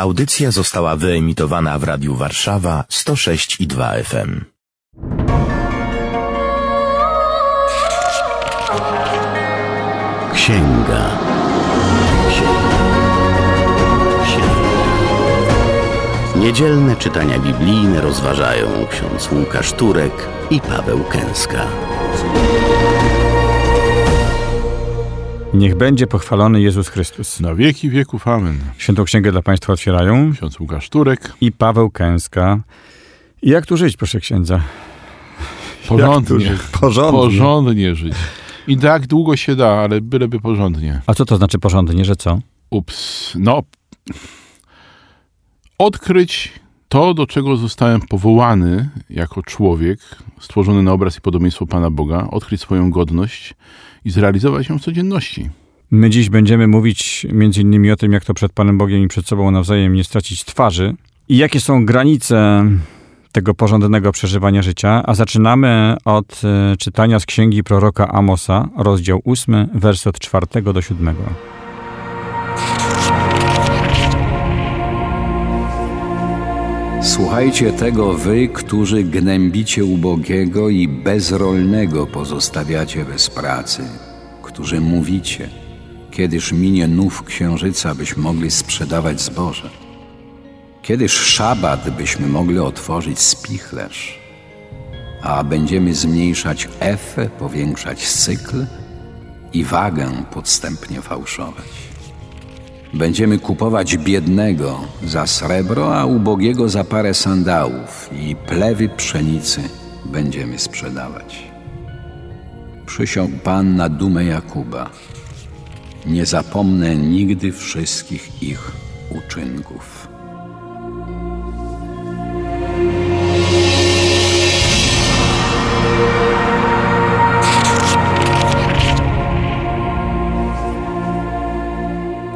Audycja została wyemitowana w Radiu Warszawa 106,2 FM. Księga. Niedzielne czytania biblijne rozważają ksiądz Łukasz Turek i Paweł Kęska. Niech będzie pochwalony Jezus Chrystus. Na wieki wieków. Amen. Świętą Księgę dla Państwa otwierają ksiądz Łukasz Turek i Paweł Kęska. I jak tu żyć, proszę księdza? Porządnie żyć. I tak długo się da, ale byleby porządnie. A co to znaczy porządnie, że co? Odkryć to, do czego zostałem powołany jako człowiek, stworzony na obraz i podobieństwo Pana Boga, odkryć swoją godność i zrealizować ją w codzienności. My dziś będziemy mówić między innymi o tym, jak to przed Panem Bogiem i przed sobą nawzajem nie stracić twarzy i jakie są granice tego porządnego przeżywania życia, a zaczynamy od czytania z księgi proroka Amosa, rozdział 8, wers od 4 do 7. Słuchajcie tego wy, którzy gnębicie ubogiego i bezrolnego pozostawiacie bez pracy, którzy mówicie, kiedyż minie nów księżyca, byśmy mogli sprzedawać zboże. Kiedyż szabat byśmy mogli otworzyć spichlerz, a będziemy zmniejszać efę, powiększać cykl i wagę podstępnie fałszować. Będziemy kupować biednego za srebro, a ubogiego za parę sandałów i plewy pszenicy będziemy sprzedawać. Przysiągł Pan na dumę Jakuba. Nie zapomnę nigdy wszystkich ich uczynków.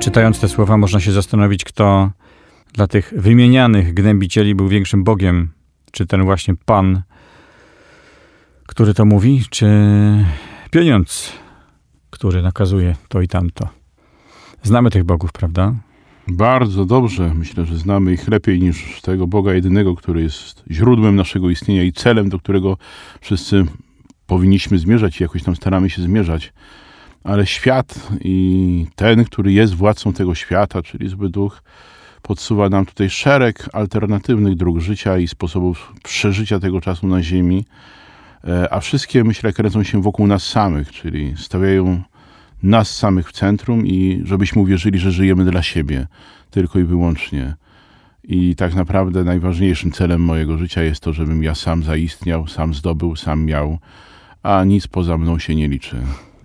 Czytając te słowa można się zastanowić, kto dla tych wymienianych gnębicieli był większym Bogiem. Czy ten właśnie Pan, który to mówi, czy pieniądz, który nakazuje to i tamto. Znamy tych bogów, prawda? Bardzo dobrze. Myślę, że znamy ich lepiej niż tego Boga jedynego, który jest źródłem naszego istnienia i celem, do którego wszyscy powinniśmy zmierzać i jakoś tam staramy się zmierzać. Ale świat i ten, który jest władcą tego świata, czyli zły duch, podsuwa nam tutaj szereg alternatywnych dróg życia i sposobów przeżycia tego czasu na ziemi, a wszystkie, myślę, kręcą się wokół nas samych, czyli stawiają nas samych w centrum i żebyśmy uwierzyli, że żyjemy dla siebie, tylko i wyłącznie. I tak naprawdę najważniejszym celem mojego życia jest to, żebym ja sam zaistniał, sam zdobył, sam miał, a nic poza mną się nie liczy.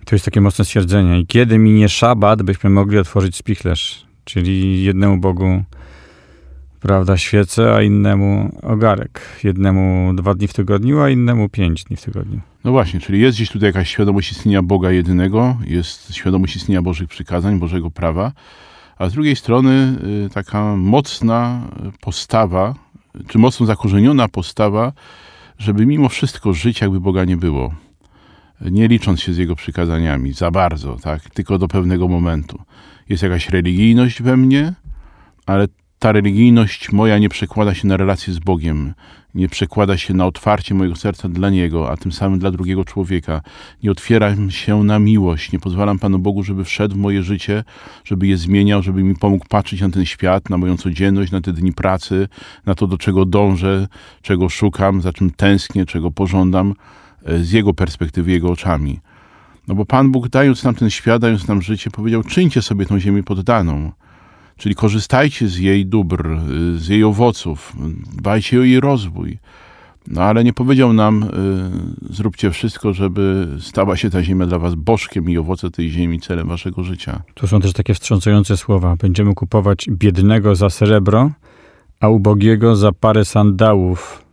To jest takie mocne stwierdzenie. I kiedy minie szabat, byśmy mogli otworzyć spichlerz. Czyli jednemu Bogu, prawda, świecę, a innemu ogarek. Jednemu 2 dni w tygodniu, a innemu 5 dni w tygodniu. No właśnie, czyli jest gdzieś tutaj jakaś świadomość istnienia Boga jedynego, jest świadomość istnienia Bożych przykazań, Bożego prawa, a z drugiej strony taka mocna postawa, czy mocno zakorzeniona postawa, żeby mimo wszystko żyć, jakby Boga nie było. Nie licząc się z jego przykazaniami za bardzo, tak? Tylko do pewnego momentu. Jest jakaś religijność we mnie, ale ta religijność moja nie przekłada się na relacje z Bogiem, nie przekłada się na otwarcie mojego serca dla Niego, a tym samym dla drugiego człowieka. Nie otwieram się na miłość, nie pozwalam Panu Bogu, żeby wszedł w moje życie, żeby je zmieniał, żeby mi pomógł patrzeć na ten świat, na moją codzienność, na te dni pracy, na to, do czego dążę, czego szukam, za czym tęsknię, czego pożądam, z jego perspektywy, jego oczami. No bo Pan Bóg, dając nam ten świat, dając nam życie, powiedział, czyńcie sobie tą ziemię poddaną. Czyli korzystajcie z jej dóbr, z jej owoców, dbajcie o jej rozwój. No ale nie powiedział nam, zróbcie wszystko, żeby stała się ta ziemia dla was bożkiem i owoce tej ziemi celem waszego życia. Tu są też takie wstrząsające słowa. Będziemy kupować biednego za srebro, a ubogiego za parę sandałów.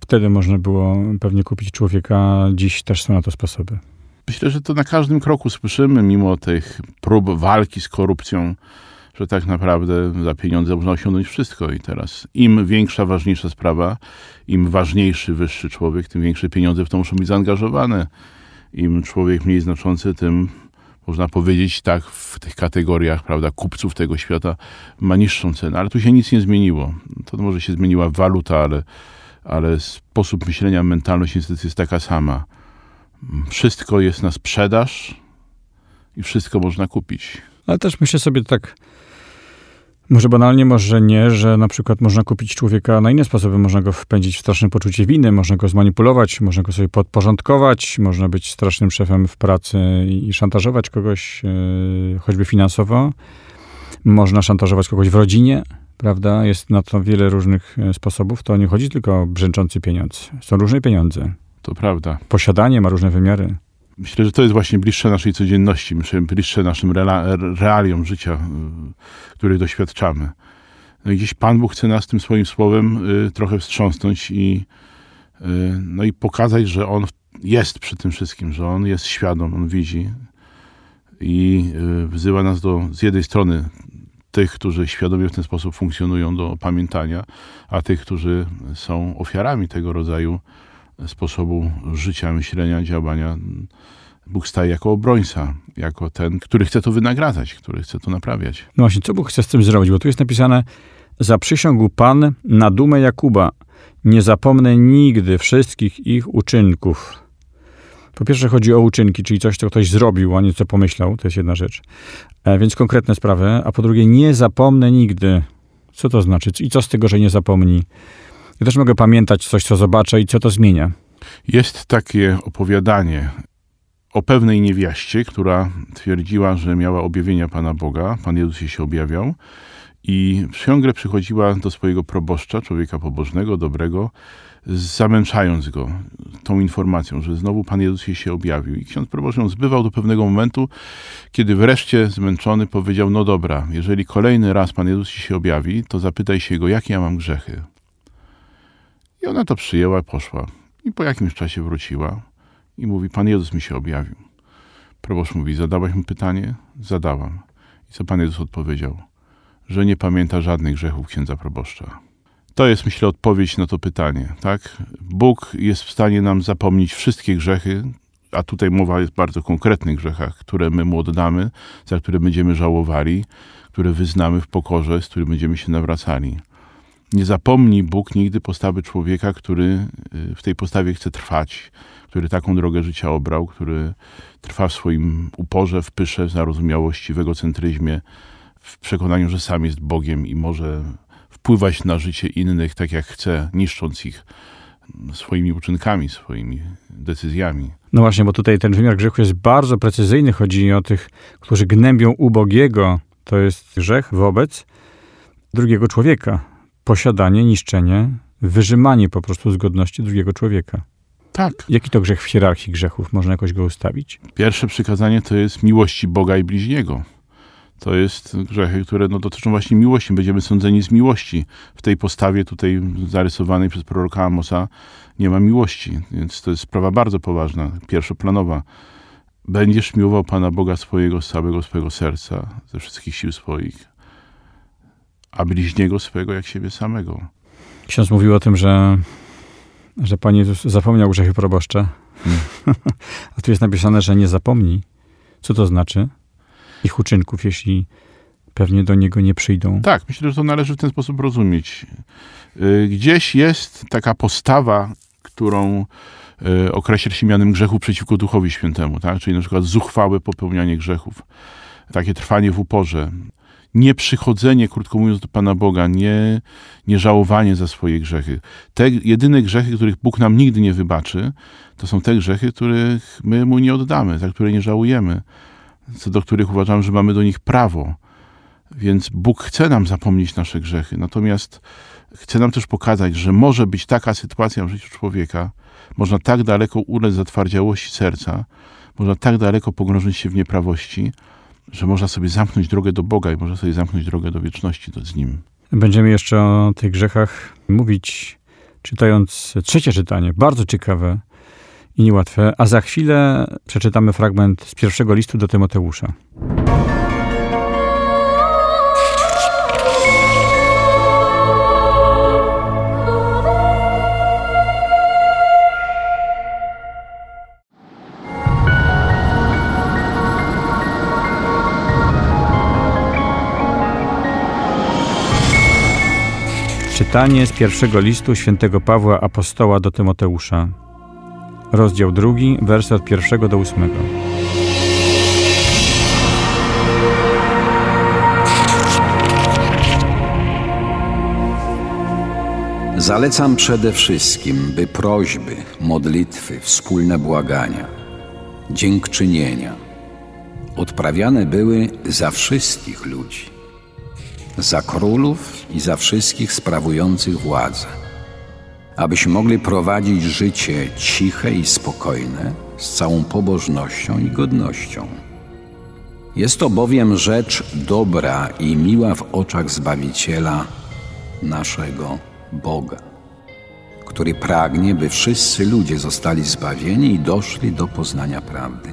Wtedy można było pewnie kupić człowieka, dziś też są na to sposoby. Myślę, że to na każdym kroku słyszymy, mimo tych prób walki z korupcją, że tak naprawdę za pieniądze można osiągnąć wszystko i teraz im większa, ważniejsza sprawa, im ważniejszy, wyższy człowiek, tym większe pieniądze w to muszą być zaangażowane. Im człowiek mniej znaczący, tym można powiedzieć tak, w tych kategoriach, prawda, kupców tego świata ma niższą cenę, ale tu się nic nie zmieniło. To może się zmieniła waluta, ale sposób myślenia, mentalność niestety jest taka sama. Wszystko jest na sprzedaż i wszystko można kupić. Ale też myślę sobie tak, może banalnie, może nie, że na przykład można kupić człowieka na inne sposoby. Można go wpędzić w straszne poczucie winy, można go zmanipulować, można go sobie podporządkować, można być strasznym szefem w pracy i szantażować kogoś, choćby finansowo. Można szantażować kogoś w rodzinie, prawda? Jest na to wiele różnych sposobów. To nie chodzi tylko o brzęczący pieniądz. Są różne pieniądze. To prawda. Posiadanie ma różne wymiary. Myślę, że to jest właśnie bliższe naszej codzienności, bliższe naszym realiom życia, których doświadczamy. No i gdzieś Pan Bóg chce nas tym swoim słowem trochę wstrząsnąć i pokazać, że On jest przy tym wszystkim, że On jest świadom, On widzi i wzywa nas do, z jednej strony, tych, którzy świadomie w ten sposób funkcjonują, do opamiętania, a tych, którzy są ofiarami tego rodzaju sposobu życia, myślenia, działania. Bóg staje jako obrońca, jako ten, który chce to wynagradzać, który chce to naprawiać. No właśnie, co Bóg chce z tym zrobić? Bo tu jest napisane: zaprzysiągł Pan na dumę Jakuba. Nie zapomnę nigdy wszystkich ich uczynków. Po pierwsze chodzi o uczynki, czyli coś, co ktoś zrobił, a nie co pomyślał. To jest jedna rzecz. Więc konkretne sprawy. A po drugie, nie zapomnę nigdy. Co to znaczy? I co z tego, że nie zapomni? Ja też mogę pamiętać coś, co zobaczę i co to zmienia. Jest takie opowiadanie o pewnej niewiaście, która twierdziła, że miała objawienia Pana Boga. Pan Jezus jej się objawiał i ciągle przychodziła do swojego proboszcza, człowieka pobożnego, dobrego, zamęczając go tą informacją, że znowu Pan Jezus jej się objawił. I ksiądz proboszcz ją zbywał do pewnego momentu, kiedy wreszcie zmęczony powiedział: no dobra, jeżeli kolejny raz Pan Jezus ci się objawi, to zapytaj się go, jakie ja mam grzechy. I ona to przyjęła, poszła. I po jakimś czasie wróciła i mówi: Pan Jezus mi się objawił. Proboszcz mówi: zadałaś mu pytanie? Zadałam. I co Pan Jezus odpowiedział? Że nie pamięta żadnych grzechów księdza proboszcza. To jest, myślę, odpowiedź na to pytanie, tak? Bóg jest w stanie nam zapomnieć wszystkie grzechy, a tutaj mowa jest o bardzo konkretnych grzechach, które my mu oddamy, za które będziemy żałowali, które wyznamy w pokorze, z których będziemy się nawracali. Nie zapomni Bóg nigdy postawy człowieka, który w tej postawie chce trwać, który taką drogę życia obrał, który trwa w swoim uporze, w pysze, w zarozumiałości, w egocentryzmie, w przekonaniu, że sam jest Bogiem i może wpływać na życie innych tak jak chce, niszcząc ich swoimi uczynkami, swoimi decyzjami. No właśnie, bo tutaj ten wymiar grzechu jest bardzo precyzyjny. Chodzi o tych, którzy gnębią ubogiego. To jest grzech wobec drugiego człowieka. Posiadanie, niszczenie, wyrzymanie po prostu z godności drugiego człowieka. Tak. Jaki to grzech w hierarchii grzechów? Można jakoś go ustawić? Pierwsze przykazanie to jest miłości Boga i bliźniego. To jest grzechy, które dotyczą właśnie miłości. Będziemy sądzeni z miłości. W tej postawie tutaj zarysowanej przez proroka Amosa nie ma miłości. Więc to jest sprawa bardzo poważna, pierwszoplanowa. Będziesz miłował Pana Boga swojego z całego swojego serca, ze wszystkich sił swoich, a bliźniego swego jak siebie samego. Ksiądz mówił o tym, że Pan Jezus zapomniał grzechy proboszcza. A tu jest napisane, że nie zapomni. Co to znaczy? Ich uczynków, jeśli pewnie do niego nie przyjdą. Tak, myślę, że to należy w ten sposób rozumieć. Gdzieś jest taka postawa, którą określa się mianem grzechu przeciwko Duchowi Świętemu, tak? Czyli na przykład zuchwałe popełnianie grzechów, takie trwanie w uporze, nieprzychodzenie, krótko mówiąc, do Pana Boga, nie żałowanie za swoje grzechy. Te jedyne grzechy, których Bóg nam nigdy nie wybaczy, to są te grzechy, których my Mu nie oddamy, za które nie żałujemy, co do których uważam, że mamy do nich prawo. Więc Bóg chce nam zapomnieć nasze grzechy, natomiast chce nam też pokazać, że może być taka sytuacja w życiu człowieka, można tak daleko ulec zatwardziałości serca, można tak daleko pogrążyć się w nieprawości, że można sobie zamknąć drogę do Boga i można sobie zamknąć drogę do wieczności z Nim. Będziemy jeszcze o tych grzechach mówić, czytając trzecie czytanie, bardzo ciekawe i niełatwe, a za chwilę przeczytamy fragment z pierwszego listu do Tymoteusza. Czytanie z pierwszego listu świętego Pawła Apostoła do Tymoteusza. Rozdział 2, werset od 1 do 8. Zalecam przede wszystkim, by prośby, modlitwy, wspólne błagania, dziękczynienia odprawiane były za wszystkich ludzi, za królów i za wszystkich sprawujących władzę, abyśmy mogli prowadzić życie ciche i spokojne, z całą pobożnością i godnością. Jest to bowiem rzecz dobra i miła w oczach Zbawiciela naszego Boga, który pragnie, by wszyscy ludzie zostali zbawieni i doszli do poznania prawdy.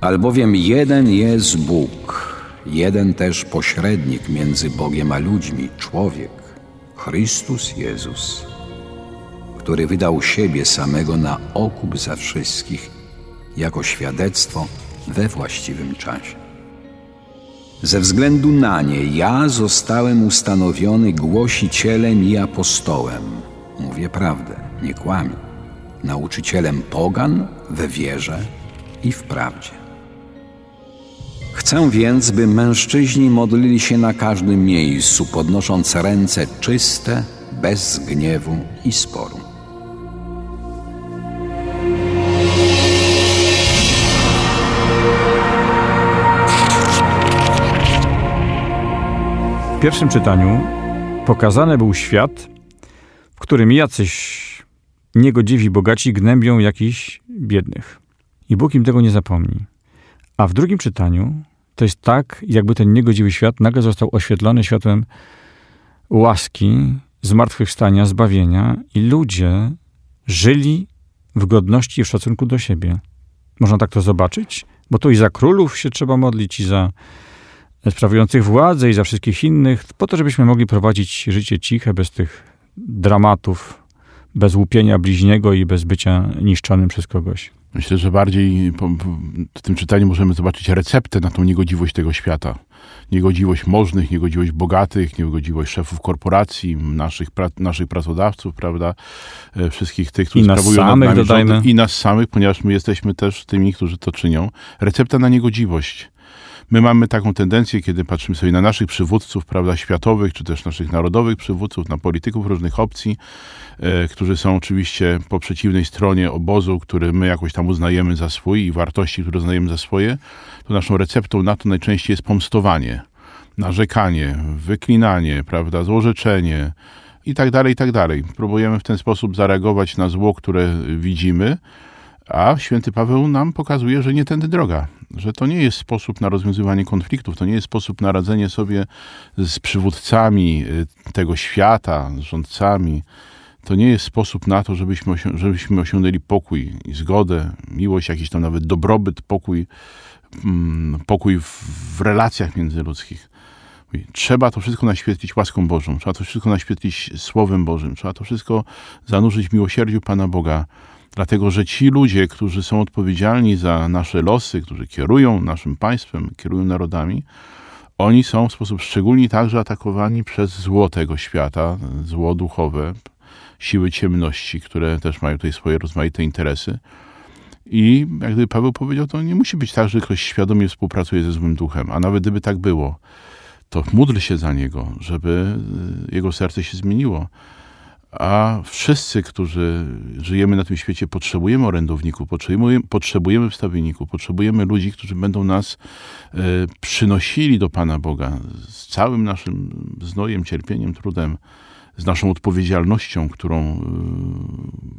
Albowiem jeden jest Bóg, jeden też pośrednik między Bogiem a ludźmi, człowiek, Chrystus Jezus, który wydał siebie samego na okup za wszystkich, jako świadectwo we właściwym czasie. Ze względu na nie ja zostałem ustanowiony głosicielem i apostołem, mówię prawdę, nie kłamię, nauczycielem pogan we wierze i w prawdzie. Chcę więc, by mężczyźni modlili się na każdym miejscu, podnosząc ręce czyste, bez gniewu i sporu. W pierwszym czytaniu pokazany był świat, w którym jacyś niegodziwi bogaci gnębią jakichś biednych. I Bóg im tego nie zapomni. A w drugim czytaniu to jest tak, jakby ten niegodziwy świat nagle został oświetlony światłem łaski, zmartwychwstania, zbawienia i ludzie żyli w godności i w szacunku do siebie. Można tak to zobaczyć, bo to i za królów się trzeba modlić, i za sprawujących władzę, i za wszystkich innych, po to, żebyśmy mogli prowadzić życie ciche, bez tych dramatów, bez łupienia bliźniego i bez bycia niszczonym przez kogoś. Myślę, że bardziej w tym czytaniu możemy zobaczyć receptę na tą niegodziwość tego świata. Niegodziwość możnych, niegodziwość bogatych, niegodziwość szefów korporacji, naszych pracodawców, prawda? Wszystkich tych, którzy sprawują nad nami rząd. I nas samych, ponieważ my jesteśmy też tymi, którzy to czynią. Recepta na niegodziwość. My mamy taką tendencję, kiedy patrzymy sobie na naszych przywódców, prawda, światowych, czy też naszych narodowych przywódców, na polityków różnych opcji, którzy są oczywiście po przeciwnej stronie obozu, który my jakoś tam uznajemy za swój i wartości, które uznajemy za swoje, to naszą receptą na to najczęściej jest pomstowanie, narzekanie, wyklinanie, prawda, złorzeczenie i tak dalej. Próbujemy w ten sposób zareagować na zło, które widzimy, a święty Paweł nam pokazuje, że nie tędy droga, że to nie jest sposób na rozwiązywanie konfliktów, to nie jest sposób na radzenie sobie z przywódcami tego świata, z rządcami. To nie jest sposób na to, żebyśmy osiągnęli pokój i zgodę, miłość, jakiś tam nawet dobrobyt, pokój w relacjach międzyludzkich. Trzeba to wszystko naświetlić łaską Bożą, trzeba to wszystko naświetlić Słowem Bożym, trzeba to wszystko zanurzyć w miłosierdziu Pana Boga. Dlatego, że ci ludzie, którzy są odpowiedzialni za nasze losy, którzy kierują naszym państwem, kierują narodami, oni są w sposób szczególny także atakowani przez zło tego świata, zło duchowe, siły ciemności, które też mają tutaj swoje rozmaite interesy. I jak gdyby Paweł powiedział, to nie musi być tak, że ktoś świadomie współpracuje ze złym duchem, a nawet gdyby tak było, to módl się za niego, żeby jego serce się zmieniło. A wszyscy, którzy żyjemy na tym świecie, potrzebujemy orędowników, potrzebujemy wstawienników, potrzebujemy ludzi, którzy będą nas przynosili do Pana Boga z całym naszym znojem, cierpieniem, trudem, z naszą odpowiedzialnością, którą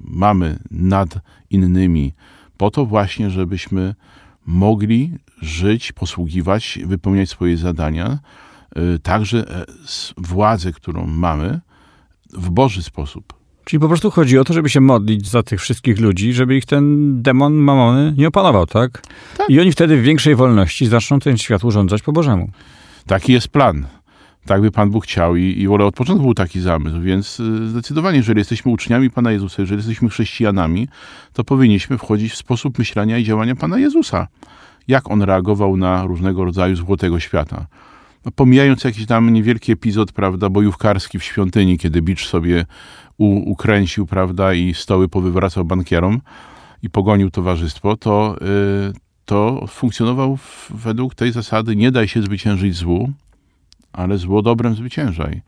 mamy nad innymi, po to właśnie, żebyśmy mogli żyć, posługiwać, wypełniać swoje zadania, także władzę, którą mamy, w Boży sposób. Czyli po prostu chodzi o to, żeby się modlić za tych wszystkich ludzi, żeby ich ten demon mamony nie opanował, tak? Tak. I oni wtedy w większej wolności zaczną ten świat urządzać po Bożemu. Taki jest plan. Tak by Pan Bóg chciał i wolę od początku był taki zamysł, więc zdecydowanie, jeżeli jesteśmy uczniami Pana Jezusa, jeżeli jesteśmy chrześcijanami, to powinniśmy wchodzić w sposób myślenia i działania Pana Jezusa. Jak On reagował na różnego rodzaju zło tego świata. pomijając jakiś tam niewielki epizod, prawda, bojówkarski w świątyni, kiedy bicz sobie ukręcił, prawda, i stoły powywracał bankierom i pogonił towarzystwo, to funkcjonował według tej zasady: nie daj się zwyciężyć złu, ale zło dobrem zwyciężaj.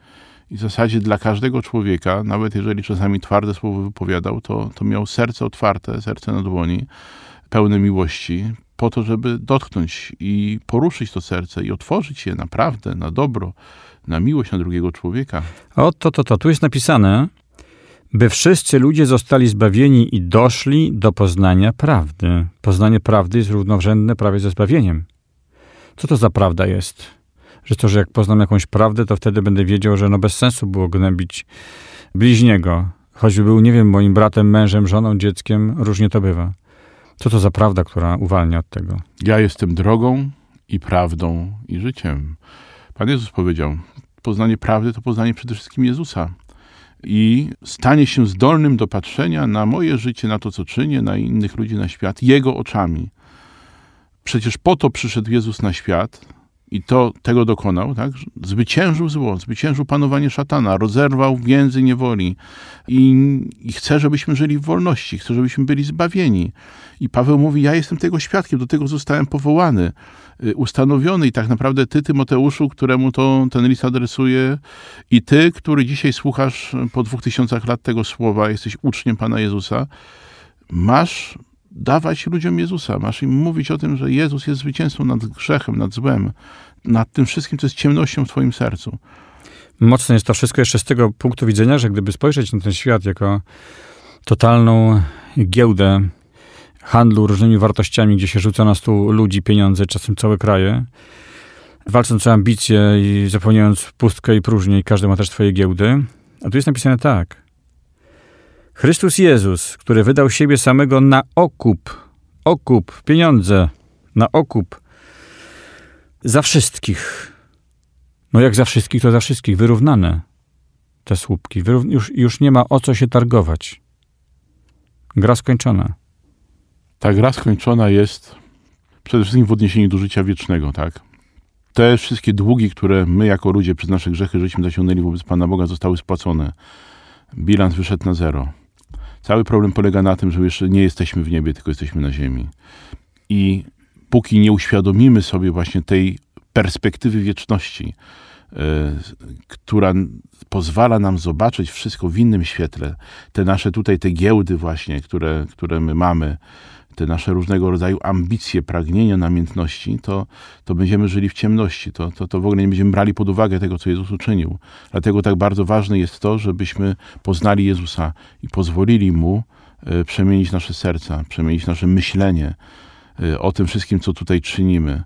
I w zasadzie dla każdego człowieka, nawet jeżeli czasami twarde słowo wypowiadał, to miał serce otwarte, serce na dłoni, pełne miłości, po to, żeby dotknąć i poruszyć to serce i otworzyć je naprawdę na dobro, na miłość, na drugiego człowieka. Tu jest napisane, by wszyscy ludzie zostali zbawieni i doszli do poznania prawdy. Poznanie prawdy jest równorzędne prawie ze zbawieniem. Co to za prawda jest? Że jak poznam jakąś prawdę, to wtedy będę wiedział, że bez sensu było gnębić bliźniego. Choćby był, moim bratem, mężem, żoną, dzieckiem, różnie to bywa. Co to za prawda, która uwalnia od tego? Ja jestem drogą i prawdą i życiem. Pan Jezus powiedział, poznanie prawdy to poznanie przede wszystkim Jezusa. I stanie się zdolnym do patrzenia na moje życie, na to, co czynię, na innych ludzi, na świat, Jego oczami. Przecież po to przyszedł Jezus na świat i tego dokonał, tak? Zwyciężył zło, zwyciężył panowanie szatana, rozerwał więzy niewoli i chce, żebyśmy żyli w wolności, chce, żebyśmy byli zbawieni. I Paweł mówi, ja jestem tego świadkiem, do tego zostałem powołany, ustanowiony i tak naprawdę ty, Tymoteuszu, któremu ten list adresuje, i ty, który dzisiaj słuchasz po 2000 lat tego słowa, jesteś uczniem Pana Jezusa, masz dawać ludziom Jezusa, masz im mówić o tym, że Jezus jest zwycięzcą nad grzechem, nad złem, nad tym wszystkim, co jest ciemnością w twoim sercu. Mocne jest to wszystko jeszcze z tego punktu widzenia, że gdyby spojrzeć na ten świat jako totalną giełdę handlu różnymi wartościami, gdzie się rzuca na stół ludzi, pieniądze, czasem całe kraje, walcząc o ambicje i zapełniając pustkę i próżnię, i każdy ma też swoje giełdy. A tu jest napisane tak. Chrystus Jezus, który wydał siebie samego na okup, pieniądze, na okup, za wszystkich, wyrównane te słupki. Już nie ma o co się targować. Gra skończona. Ta gra skończona jest przede wszystkim w odniesieniu do życia wiecznego, tak? Te wszystkie długi, które my jako ludzie przez nasze grzechy żeśmy zaciągnęli wobec Pana Boga, zostały spłacone. Bilans wyszedł na zero. Cały problem polega na tym, że jeszcze nie jesteśmy w niebie, tylko jesteśmy na ziemi. I póki nie uświadomimy sobie właśnie tej perspektywy wieczności, która pozwala nam zobaczyć wszystko w innym świetle, te giełdy właśnie, które my mamy, te nasze różnego rodzaju ambicje, pragnienia, namiętności, to będziemy żyli w ciemności. To w ogóle nie będziemy brali pod uwagę tego, co Jezus uczynił. Dlatego tak bardzo ważne jest to, żebyśmy poznali Jezusa i pozwolili Mu przemienić nasze serca, przemienić nasze myślenie o tym wszystkim, co tutaj czynimy.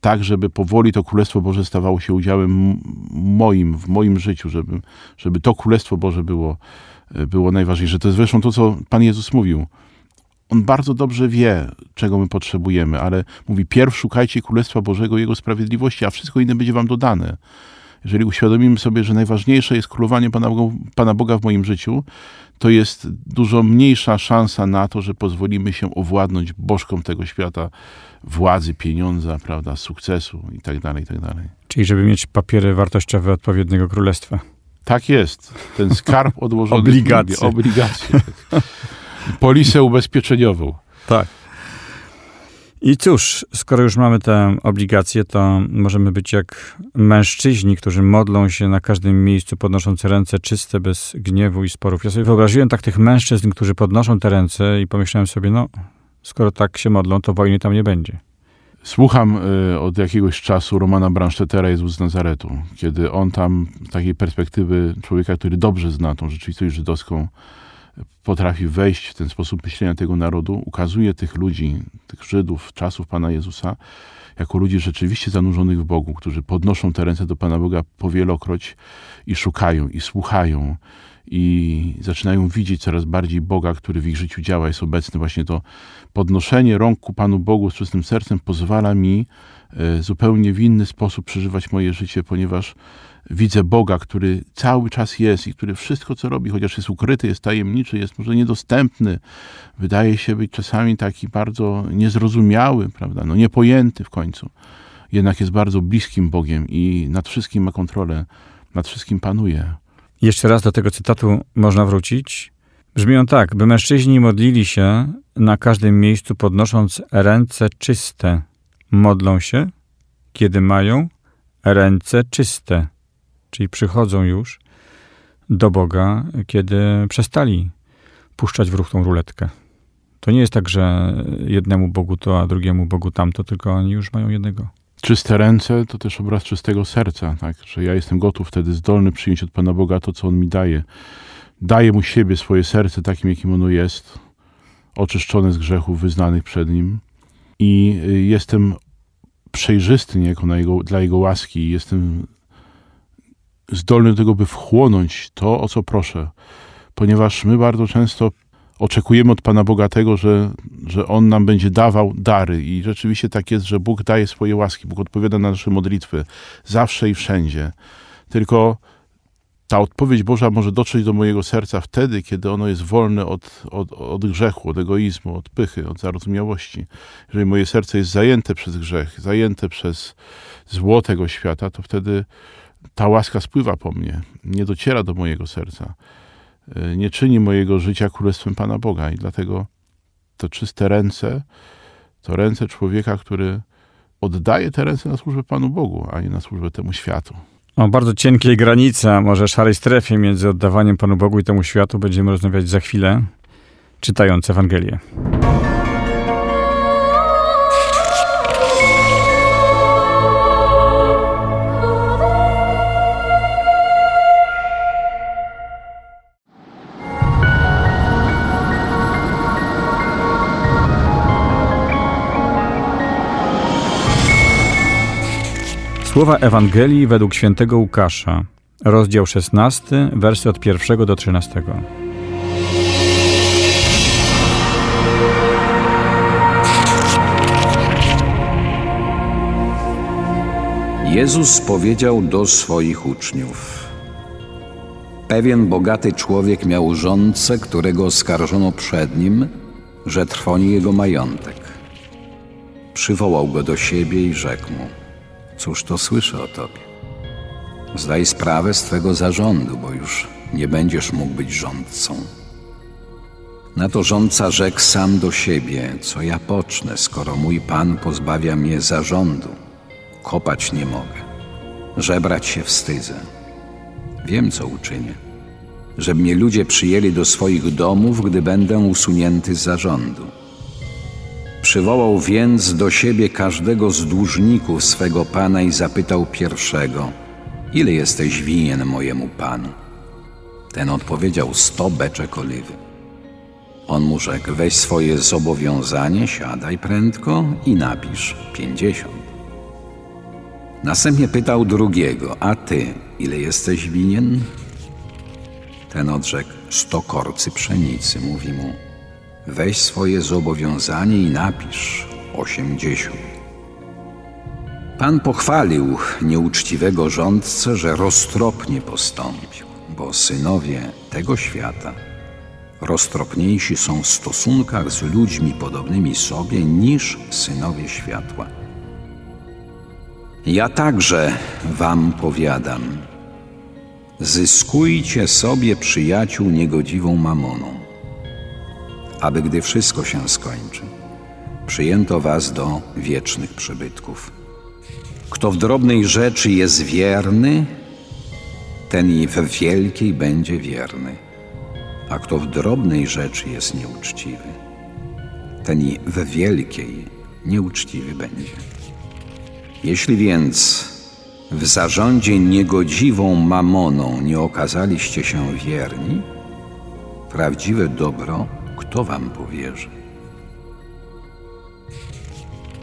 Tak, żeby powoli to Królestwo Boże stawało się udziałem moim, w moim życiu, żeby to Królestwo Boże było najważniejsze. To jest zresztą to, co Pan Jezus mówił. On bardzo dobrze wie, czego my potrzebujemy, ale mówi, pierw szukajcie Królestwa Bożego i Jego sprawiedliwości, a wszystko inne będzie wam dodane. Jeżeli uświadomimy sobie, że najważniejsze jest królowanie Pana Boga w moim życiu, to jest dużo mniejsza szansa na to, że pozwolimy się owładnąć bożkom tego świata, władzy, pieniądza, prawda, sukcesu itd. Czyli żeby mieć papiery wartościowe odpowiedniego królestwa. Tak jest. Ten skarb odłożony. Obligacje. Polisę ubezpieczeniową. Tak. I cóż, skoro już mamy tę obligację, to możemy być jak mężczyźni, którzy modlą się na każdym miejscu, podnosząc ręce czyste, bez gniewu i sporów. Ja sobie wyobraziłem tak tych mężczyzn, którzy podnoszą te ręce i pomyślałem sobie, skoro tak się modlą, to wojny tam nie będzie. Słucham od jakiegoś czasu Romana Bransztetera, Jezus z Nazaretu, kiedy on tam z takiej perspektywy człowieka, który dobrze zna tą rzeczywistość żydowską, potrafi wejść w ten sposób myślenia tego narodu, ukazuje tych ludzi, tych Żydów, czasów Pana Jezusa, jako ludzi rzeczywiście zanurzonych w Bogu, którzy podnoszą te ręce do Pana Boga powielokroć i szukają, i słuchają, i zaczynają widzieć coraz bardziej Boga, który w ich życiu działa, jest obecny. Właśnie to podnoszenie rąk ku Panu Bogu z czystym sercem pozwala mi zupełnie w inny sposób przeżywać moje życie, ponieważ widzę Boga, który cały czas jest i który wszystko, co robi, chociaż jest ukryty, jest tajemniczy, jest może niedostępny, wydaje się być czasami taki bardzo niezrozumiały, prawda, niepojęty w końcu, jednak jest bardzo bliskim Bogiem i nad wszystkim ma kontrolę, nad wszystkim panuje. Jeszcze raz do tego cytatu można wrócić. Brzmi on tak: by mężczyźni modlili się na każdym miejscu, podnosząc ręce czyste. Modlą się, kiedy mają ręce czyste. Czyli przychodzą już do Boga, kiedy przestali puszczać w ruch tą ruletkę. To nie jest tak, że jednemu Bogu to, a drugiemu Bogu tamto, tylko oni już mają jednego. Czyste ręce to też obraz czystego serca, tak? Że ja jestem gotów wtedy, zdolny przyjąć od Pana Boga to, co On mi daje. Daję Mu siebie, swoje serce takim, jakim ono jest, oczyszczone z grzechów wyznanych przed Nim, i jestem przejrzysty niejako dla Jego łaski. Jestem zdolny do tego, by wchłonąć to, o co proszę. Ponieważ my bardzo często oczekujemy od Pana Boga tego, że On nam będzie dawał dary. I rzeczywiście tak jest, że Bóg daje swoje łaski. Bóg odpowiada na nasze modlitwy. Zawsze i wszędzie. Tylko ta odpowiedź Boża może dotrzeć do mojego serca wtedy, kiedy ono jest wolne od grzechu, od egoizmu, od pychy, od zarozumiałości. Jeżeli moje serce jest zajęte przez grzech, zajęte przez zło tego świata, to wtedy ta łaska spływa po mnie, nie dociera do mojego serca, nie czyni mojego życia królestwem Pana Boga. I dlatego to czyste ręce, to ręce człowieka, który oddaje te ręce na służbę Panu Bogu, a nie na służbę temu światu. O bardzo cienkiej granicy, a może szarej strefie między oddawaniem Panu Bogu i temu światu będziemy rozmawiać za chwilę, czytając Ewangelię. Słowa Ewangelii według świętego Łukasza, rozdział 16, wersy od 1 do 13. Jezus powiedział do swoich uczniów: Pewien bogaty człowiek miał rządcę, którego oskarżono przed nim, że trwoni jego majątek. Przywołał go do siebie i rzekł mu: Cóż to słyszę o tobie? Zdaj sprawę z twego zarządu, bo już nie będziesz mógł być rządcą. Na to rządca rzekł sam do siebie: co ja pocznę, skoro mój pan pozbawia mnie zarządu? Kopać nie mogę, żebrać się wstydzę. Wiem, co uczynię, żeby mnie ludzie przyjęli do swoich domów, gdy będę usunięty z zarządu. Przywołał więc do siebie każdego z dłużników swego pana i zapytał pierwszego: ile jesteś winien mojemu panu? Ten odpowiedział: 100 beczek oliwy. On mu rzekł: weź swoje zobowiązanie, siadaj prędko i napisz 50. Następnie pytał drugiego: a ty, ile jesteś winien? Ten odrzekł: 100 korcy pszenicy. Mówi mu: weź swoje zobowiązanie i napisz 80. Pan pochwalił nieuczciwego rządcę, że roztropnie postąpił, bo synowie tego świata roztropniejsi są w stosunkach z ludźmi podobnymi sobie niż synowie światła. Ja także wam powiadam, zyskujcie sobie przyjaciół niegodziwą mamoną, aby gdy wszystko się skończy, przyjęto was do wiecznych przybytków. Kto w drobnej rzeczy jest wierny, ten i w wielkiej będzie wierny, a kto w drobnej rzeczy jest nieuczciwy, ten i w wielkiej nieuczciwy będzie. Jeśli więc w zarządzie niegodziwą mamoną nie okazaliście się wierni, prawdziwe dobro kto wam powierzy?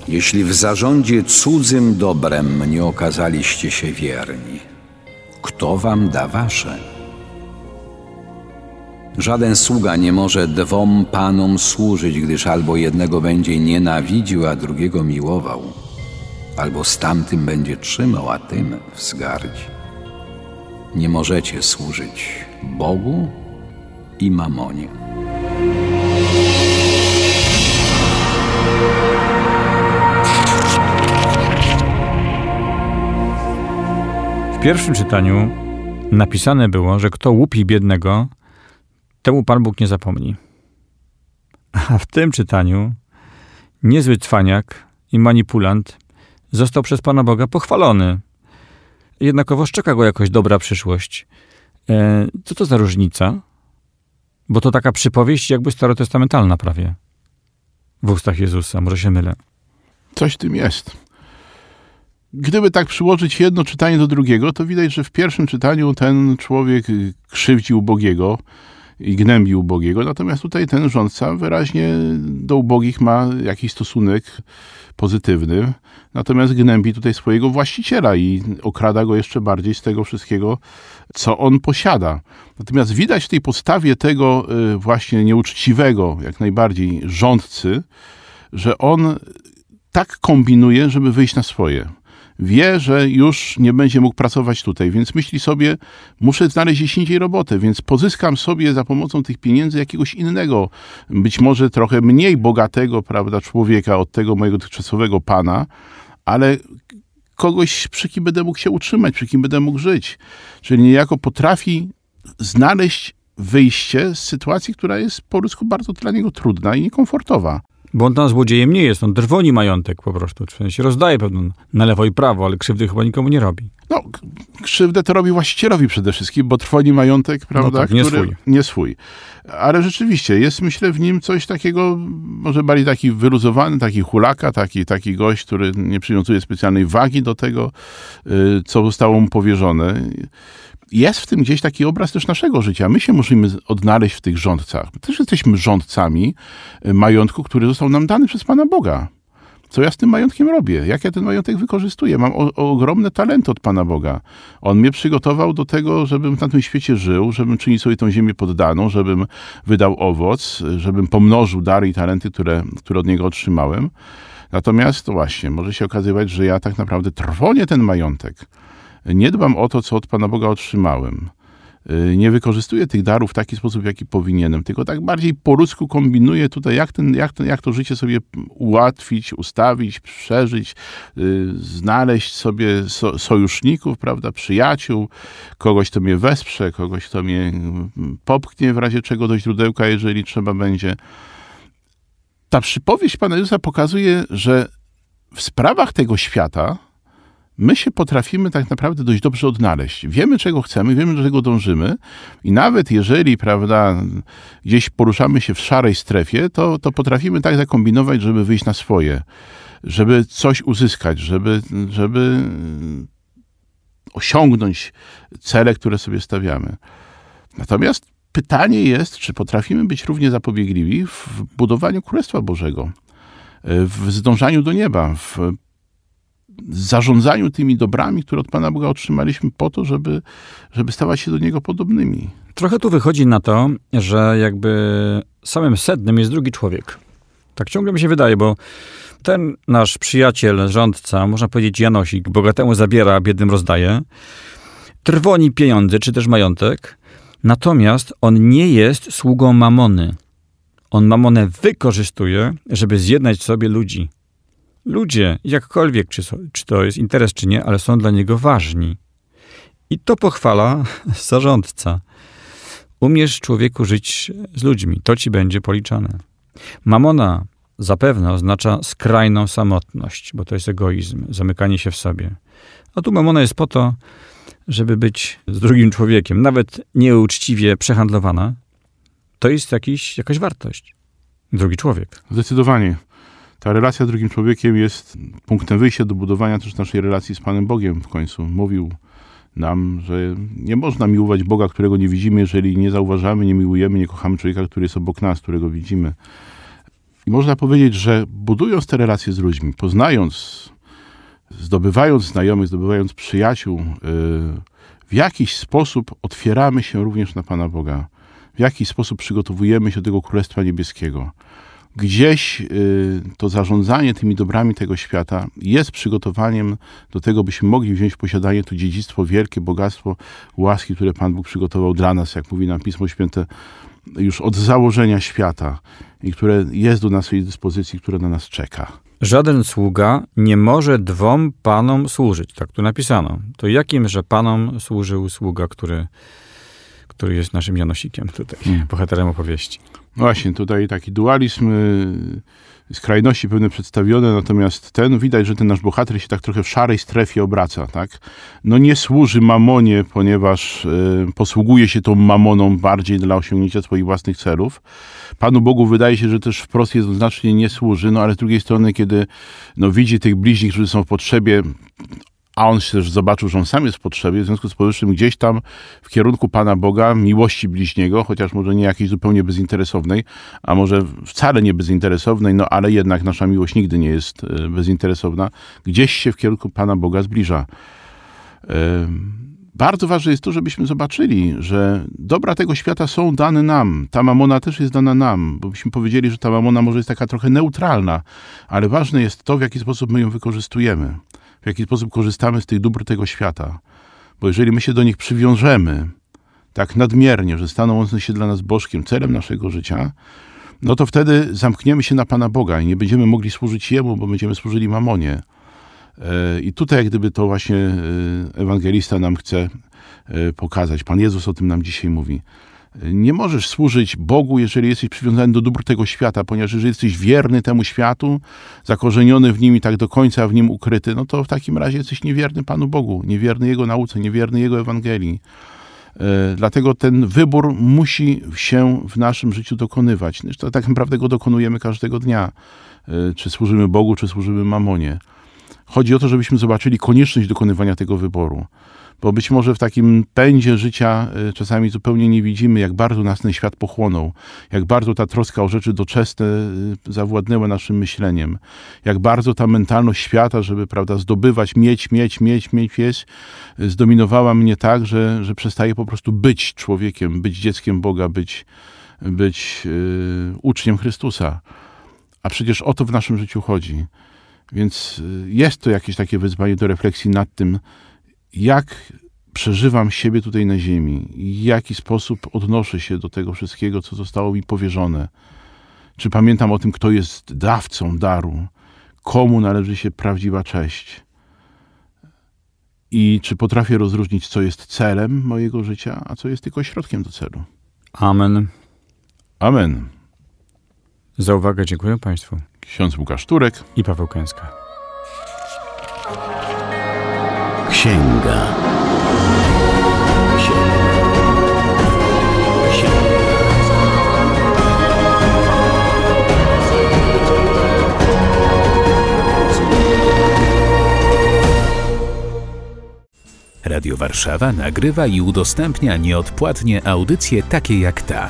Jeśli w zarządzie cudzym dobrem nie okazaliście się wierni, kto wam da wasze? Żaden sługa nie może 2 panom służyć, gdyż albo jednego będzie nienawidził, a drugiego miłował, albo z tamtym będzie trzymał, a tym wzgardzi. Nie możecie służyć Bogu i mamonie. W pierwszym czytaniu napisane było, że kto łupi biednego, temu Pan Bóg nie zapomni. A w tym czytaniu niezły cwaniak i manipulant został przez Pana Boga pochwalony. Jednakowoż czeka go jakoś dobra przyszłość. Co to za różnica? Bo to taka przypowieść jakby starotestamentalna prawie. W ustach Jezusa, może się mylę. Coś w tym jest. Gdyby tak przyłożyć jedno czytanie do drugiego, to widać, że w pierwszym czytaniu ten człowiek krzywdzi ubogiego i gnębi ubogiego, natomiast tutaj ten rządca wyraźnie do ubogich ma jakiś stosunek pozytywny, natomiast gnębi tutaj swojego właściciela i okrada go jeszcze bardziej z tego wszystkiego, co on posiada. Natomiast widać w tej postawie tego właśnie nieuczciwego, jak najbardziej rządcy, że on tak kombinuje, żeby wyjść na swoje. Wie, że już nie będzie mógł pracować tutaj, więc myśli sobie, muszę znaleźć gdzieś indziej robotę, więc pozyskam sobie za pomocą tych pieniędzy jakiegoś innego, być może trochę mniej bogatego, prawda, człowieka od tego mojego dotychczasowego pana, ale kogoś, przy kim będę mógł się utrzymać, przy kim będę mógł żyć. Czyli niejako potrafi znaleźć wyjście z sytuacji, która jest po ludzku bardzo dla niego trudna i niekomfortowa. Bo on tam złodziejem nie jest, on trwoni majątek po prostu, w sensie rozdaje pewno na lewo i prawo, ale krzywdy chyba nikomu nie robi. No, krzywdę to robi właścicielowi przede wszystkim, bo trwoni majątek, prawda, no tak, nie swój. Ale rzeczywiście, jest myślę w nim coś takiego, może bardziej taki wyluzowany, taki hulaka, taki gość, który nie przywiązuje specjalnej wagi do tego, co zostało mu powierzone. Jest w tym gdzieś taki obraz też naszego życia. My się musimy odnaleźć w tych rządcach. My też jesteśmy rządcami majątku, który został nam dany przez Pana Boga. Co ja z tym majątkiem robię? Jak ja ten majątek wykorzystuję? Mam ogromne talenty od Pana Boga. On mnie przygotował do tego, żebym na tym świecie żył, żebym czynił sobie tą ziemię poddaną, żebym wydał owoc, żebym pomnożył dary i talenty, które od Niego otrzymałem. Natomiast to właśnie, może się okazywać, że ja tak naprawdę trwonię ten majątek. Nie dbam o to, co od Pana Boga otrzymałem. Nie wykorzystuję tych darów w taki sposób, jaki powinienem, tylko tak bardziej po ludzku kombinuję tutaj, jak to życie sobie ułatwić, ustawić, przeżyć, znaleźć sobie sojuszników, prawda, przyjaciół, kogoś, kto mnie wesprze, kogoś, kto mnie popchnie w razie czego do źródełka, jeżeli trzeba będzie. Ta przypowieść Pana Jezusa pokazuje, że w sprawach tego świata my się potrafimy tak naprawdę dość dobrze odnaleźć. Wiemy, czego chcemy, wiemy, do czego dążymy i nawet jeżeli, prawda, gdzieś poruszamy się w szarej strefie, to potrafimy tak zakombinować, żeby wyjść na swoje, żeby coś uzyskać, żeby osiągnąć cele, które sobie stawiamy. Natomiast pytanie jest, czy potrafimy być równie zapobiegliwi w budowaniu Królestwa Bożego, w zdążaniu do nieba, w zarządzaniu tymi dobrami, które od Pana Boga otrzymaliśmy po to, żeby stawać się do Niego podobnymi. Trochę tu wychodzi na to, że jakby samym sednem jest drugi człowiek. Tak ciągle mi się wydaje, bo ten nasz przyjaciel, rządca, można powiedzieć Janosik, bogatemu zabiera, biednym rozdaje, trwoni pieniądze czy też majątek, natomiast on nie jest sługą mamony. On mamonę wykorzystuje, żeby zjednać sobie ludzi. Ludzie, jakkolwiek, czy to jest interes, czy nie, ale są dla niego ważni. I to pochwala zarządca. Umiesz, człowieku, żyć z ludźmi. To ci będzie policzane. Mamona zapewne oznacza skrajną samotność, bo to jest egoizm, zamykanie się w sobie. A tu mamona jest po to, żeby być z drugim człowiekiem, nawet nieuczciwie przehandlowana. To jest jakaś wartość. Drugi człowiek. Zdecydowanie. Ta relacja z drugim człowiekiem jest punktem wyjścia do budowania też naszej relacji z Panem Bogiem w końcu. Mówił nam, że nie można miłować Boga, którego nie widzimy, jeżeli nie zauważamy, nie miłujemy, nie kochamy człowieka, który jest obok nas, którego widzimy. I można powiedzieć, że budując te relacje z ludźmi, poznając, zdobywając znajomych, zdobywając przyjaciół, w jakiś sposób otwieramy się również na Pana Boga. W jakiś sposób przygotowujemy się do tego Królestwa Niebieskiego. Gdzieś to zarządzanie tymi dobrami tego świata jest przygotowaniem do tego, byśmy mogli wziąć w posiadanie to dziedzictwo, wielkie bogactwo łaski, które Pan Bóg przygotował dla nas, jak mówi nam Pismo Święte, już od założenia świata i które jest do naszej dyspozycji, które na nas czeka. Żaden sługa nie może dwom panom służyć. Tak tu napisano. To jakimże panom służył sługa, który jest naszym Janosikiem tutaj, bohaterem opowieści? Właśnie, tutaj taki dualizm, skrajności pewne przedstawione, natomiast widać, że ten nasz bohater się tak trochę w szarej strefie obraca, tak? No nie służy mamonie, ponieważ posługuje się tą mamoną bardziej dla osiągnięcia swoich własnych celów. Panu Bogu wydaje się, że też wprost jednoznacznie nie służy, no ale z drugiej strony, kiedy widzi tych bliźnich, którzy są w potrzebie, a on też zobaczył, że on sam jest w potrzebie, w związku z powyższym gdzieś tam w kierunku Pana Boga, miłości bliźniego, chociaż może nie jakiejś zupełnie bezinteresownej, a może wcale nie bezinteresownej, no ale jednak nasza miłość nigdy nie jest bezinteresowna, gdzieś się w kierunku Pana Boga zbliża. Bardzo ważne jest to, żebyśmy zobaczyli, że dobra tego świata są dane nam. Ta mamona też jest dana nam, bo byśmy powiedzieli, że ta mamona może jest taka trochę neutralna, ale ważne jest to, w jaki sposób my ją wykorzystujemy. W jaki sposób korzystamy z tych dóbr tego świata. Bo jeżeli my się do nich przywiążemy tak nadmiernie, że staną one się dla nas bożkiem, celem naszego życia, no to wtedy zamkniemy się na Pana Boga i nie będziemy mogli służyć Jemu, bo będziemy służyli mamonie. I tutaj jak gdyby to właśnie ewangelista nam chce pokazać. Pan Jezus o tym nam dzisiaj mówi. Nie możesz służyć Bogu, jeżeli jesteś przywiązany do dóbr tego świata, ponieważ jeżeli jesteś wierny temu światu, zakorzeniony w nim i tak do końca w nim ukryty, no to w takim razie jesteś niewierny Panu Bogu, niewierny Jego nauce, niewierny Jego Ewangelii. Dlatego ten wybór musi się w naszym życiu dokonywać. To tak naprawdę go dokonujemy każdego dnia. Czy służymy Bogu, czy służymy mamonie. Chodzi o to, żebyśmy zobaczyli konieczność dokonywania tego wyboru. Bo być może w takim pędzie życia czasami zupełnie nie widzimy, jak bardzo nas ten świat pochłonął, jak bardzo ta troska o rzeczy doczesne zawładnęła naszym myśleniem, jak bardzo ta mentalność świata, żeby zdobywać, mieć, zdominowała mnie tak, że przestaje po prostu być człowiekiem, być dzieckiem Boga, być uczniem Chrystusa. A przecież o to w naszym życiu chodzi. Więc jest to jakieś takie wyzwanie do refleksji nad tym, jak przeżywam siebie tutaj na ziemi? W jaki sposób odnoszę się do tego wszystkiego, co zostało mi powierzone? Czy pamiętam o tym, kto jest dawcą daru? Komu należy się prawdziwa cześć? I czy potrafię rozróżnić, co jest celem mojego życia, a co jest tylko środkiem do celu? Amen. Amen. Za uwagę dziękuję Państwu. Ksiądz Łukasz Turek i Paweł Kęska. Radio Warszawa nagrywa i udostępnia nieodpłatnie audycje takie jak ta.